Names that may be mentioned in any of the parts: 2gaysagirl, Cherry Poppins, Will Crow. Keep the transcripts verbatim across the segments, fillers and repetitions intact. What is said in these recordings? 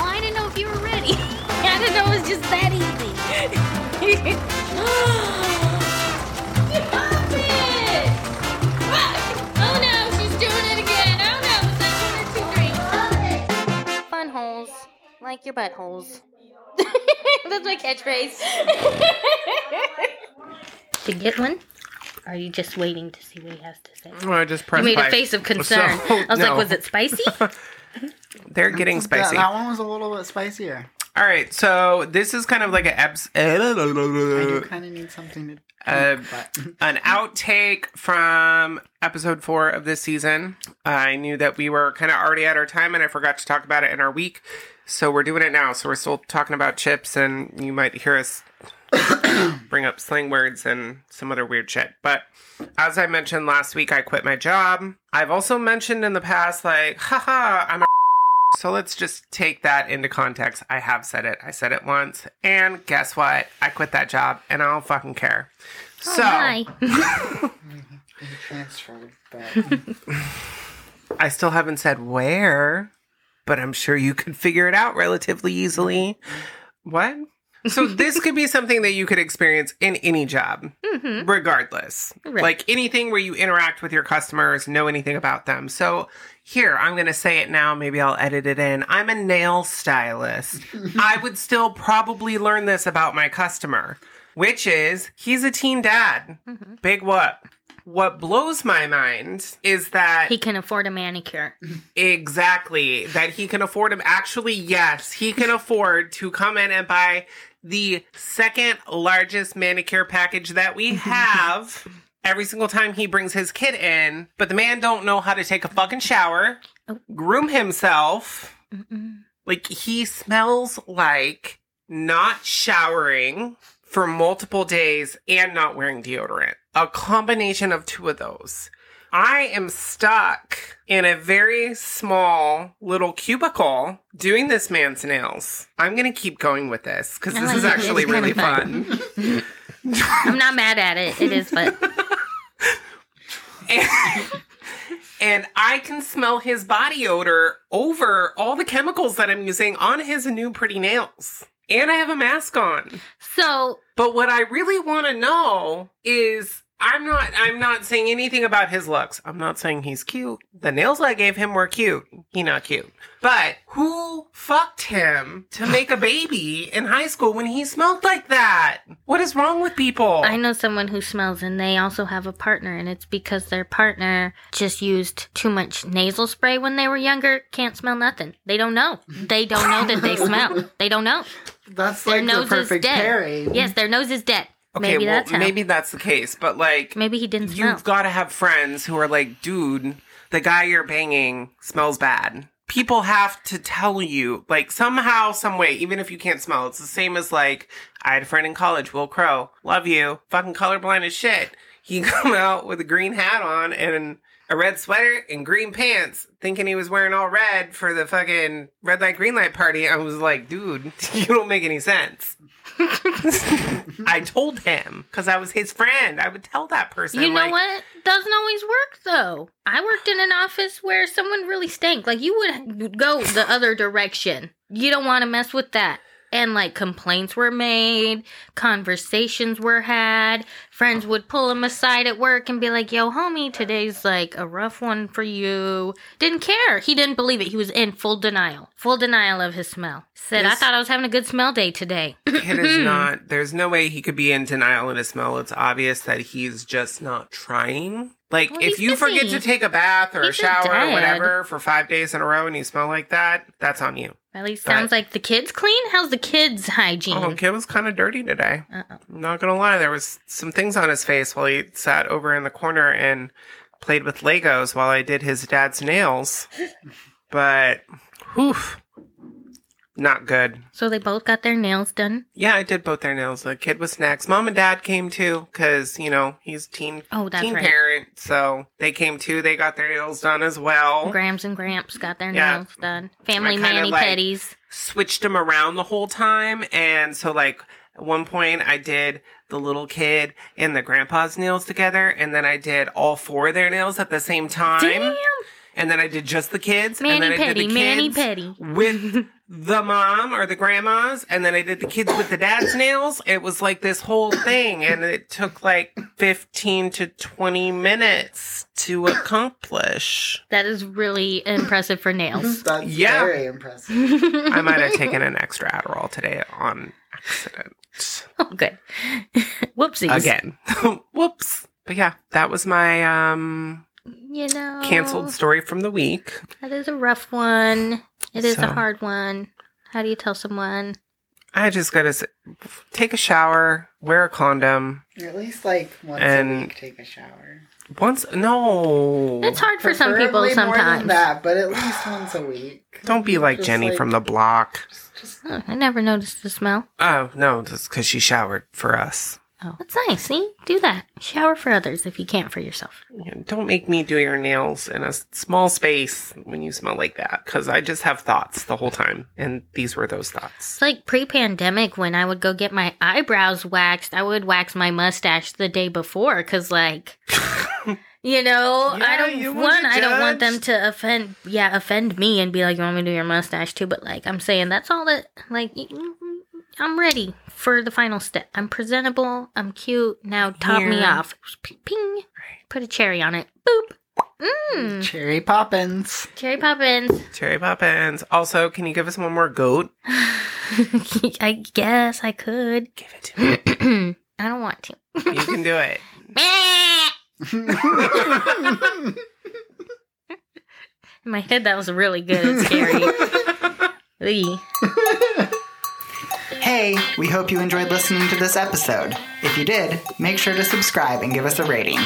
Well, I didn't know if you were ready. I didn't know it was just that easy. You popped it! Oh no, she's doing it again. Oh no, it's like one or two, three. Fun holes, like your buttholes. That's my catchphrase. To get one? Or are you just waiting to see what he has to say? Well, I just pressed. You made pipe. A face of concern. So, I was no. like, was it spicy? They're getting spicy. That, that one was a little bit spicier. All right, so this is kind of like an abs- I do kind of need something to. Uh, an outtake from episode four of this season. I knew that we were kind of already at our time, and I forgot to talk about it in our week, so we're doing it now. So we're still talking about chips, and you might hear us bring up slang words and some other weird shit. But as I mentioned last week, I quit my job. I've also mentioned in the past, like, haha, I'm a so let's just take that into context. I have said it. I said it once. And guess what? I quit that job and I don't fucking care. Oh, so hi. I still haven't said where, but I'm sure you could figure it out relatively easily. What? So this could be something that you could experience in any job, mm-hmm. regardless. Right. Like anything where you interact with your customers, know anything about them. So here, I'm going to say it now. Maybe I'll edit it in. I'm a nail stylist. I would still probably learn this about my customer, which is he's a teen dad. Mm-hmm. Big whoop. What blows my mind is that... he can afford a manicure. Exactly. That he can afford him. Actually, yes. He can afford to come in and buy the second largest manicure package that we have every single time he brings his kid in. But the man don't know how to take a fucking shower, groom himself. Mm-mm. Like, he smells like not showering for multiple days and not wearing deodorant. A combination of two of those. I am stuck in a very small little cubicle doing this man's nails. I'm going to keep going with this because this is actually really fun. fun. I'm not mad at it. It is fun. and, and I can smell his body odor over all the chemicals that I'm using on his new pretty nails. And I have a mask on. So, but what I really want to know is I'm not I'm not saying anything about his looks. I'm not saying he's cute. The nails I gave him were cute. He not cute. But who fucked him to make a baby in high school when he smelled like that? What is wrong with people? I know someone who smells and they also have a partner, and it's because their partner just used too much nasal spray when they were younger. Can't smell nothing. They don't know. They don't know that they smell. They don't know. That's their like nose the perfect is dead. Pairing. Yes, their nose is dead. Okay, maybe well, that's maybe that's the case, but like, maybe he didn't smell. You've got to have friends who are like, dude, the guy you're banging smells bad. People have to tell you, like, somehow, some way, even if you can't smell. It's the same as like, I had a friend in college, Will Crow, love you, fucking colorblind as shit. He come out with a green hat on and a red sweater and green pants, thinking he was wearing all red for the fucking red light, green light party. I was like, dude, you don't make any sense. I told him because I was his friend. I would tell that person. You know like, what? Doesn't always work though. I worked in an office where someone really stank. Like you would go the other direction. You don't want to mess with that. And like complaints were made, conversations were had. Friends would pull him aside at work and be like, yo, homie, today's like a rough one for you. Didn't care. He didn't believe it. He was in full denial. Full denial of his smell. Said, this, I thought I was having a good smell day today. It is not. There's no way he could be in denial of his smell. It's obvious that he's just not trying. Like, well, if you busy. forget to take a bath or he's a shower or whatever for five days in a row and you smell like that, that's on you. At least but, sounds like the kid's clean. How's the kid's hygiene? Oh, kid was kind of dirty today. Uh-oh. I'm not going to lie. There was some things on his face while he sat over in the corner and played with Legos while I did his dad's nails. But, whew, not good. So they both got their nails done? Yeah, I did both their nails. The kid was next. Mom and dad came too because, you know, he's teen, oh, that's teen right. parent. So they came too. They got their nails done as well. Grams and Gramps got their yeah. nails done. Family mani-pedis. Like, switched them around the whole time. And so, like, at one point I did the little kid and the grandpa's nails together, and then I did all four of their nails at the same time. Damn. and then I did just the kids, Manny and then Petty, I did the kids Manny with the mom or the grandmas, and then I did the kids with the dad's nails. It was like this whole thing, and it took like fifteen to twenty minutes to accomplish. That is really impressive for nails. That's yeah. very impressive. I might have taken an extra Adderall today on accident. Oh, good. Whoopsies. Again. Whoops. But yeah, that was my um you know canceled story from the week. That is a rough one. It is so, a hard one. How do you tell someone? I just gotta say, take a shower, wear a condom. Or at least like once and a week take a shower. Once no. It's hard for some people sometimes. More than that, but at least once a week. Don't be like just Jenny like, from the block. Just, just, oh, I never noticed the smell. Oh no, that's because she showered for us. Oh, that's nice. See? Do that. Shower for others if you can't for yourself. Don't make me do your nails in a small space when you smell like that, because I just have thoughts the whole time, and these were those thoughts. It's like pre-pandemic when I would go get my eyebrows waxed, I would wax my mustache the day before, because, like, you know, yeah, I don't want I don't want them to offend, yeah, offend me and be like, you want me to do your mustache too, but, like, I'm saying that's all that, like, I'm ready for the final step. I'm presentable. I'm cute. Now top yeah. me off. Ping. Put a cherry on it. Boop. Mm. Cherry Poppins. Cherry Poppins. Cherry Poppins. Also, can you give us one more goat? I guess I could. Give it to me. I don't want to. You can do it. In my head, that was really good and scary. Hey, we hope you enjoyed listening to this episode. If you did, make sure to subscribe and give us a rating.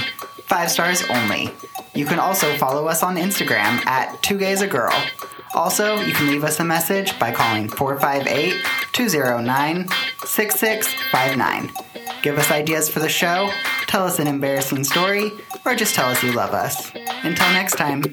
Five stars only. You can also follow us on Instagram at two gays a girl. Also, you can leave us a message by calling four five eight, two zero nine, six six five nine. Give us ideas for the show, tell us an embarrassing story, or just tell us you love us. Until next time.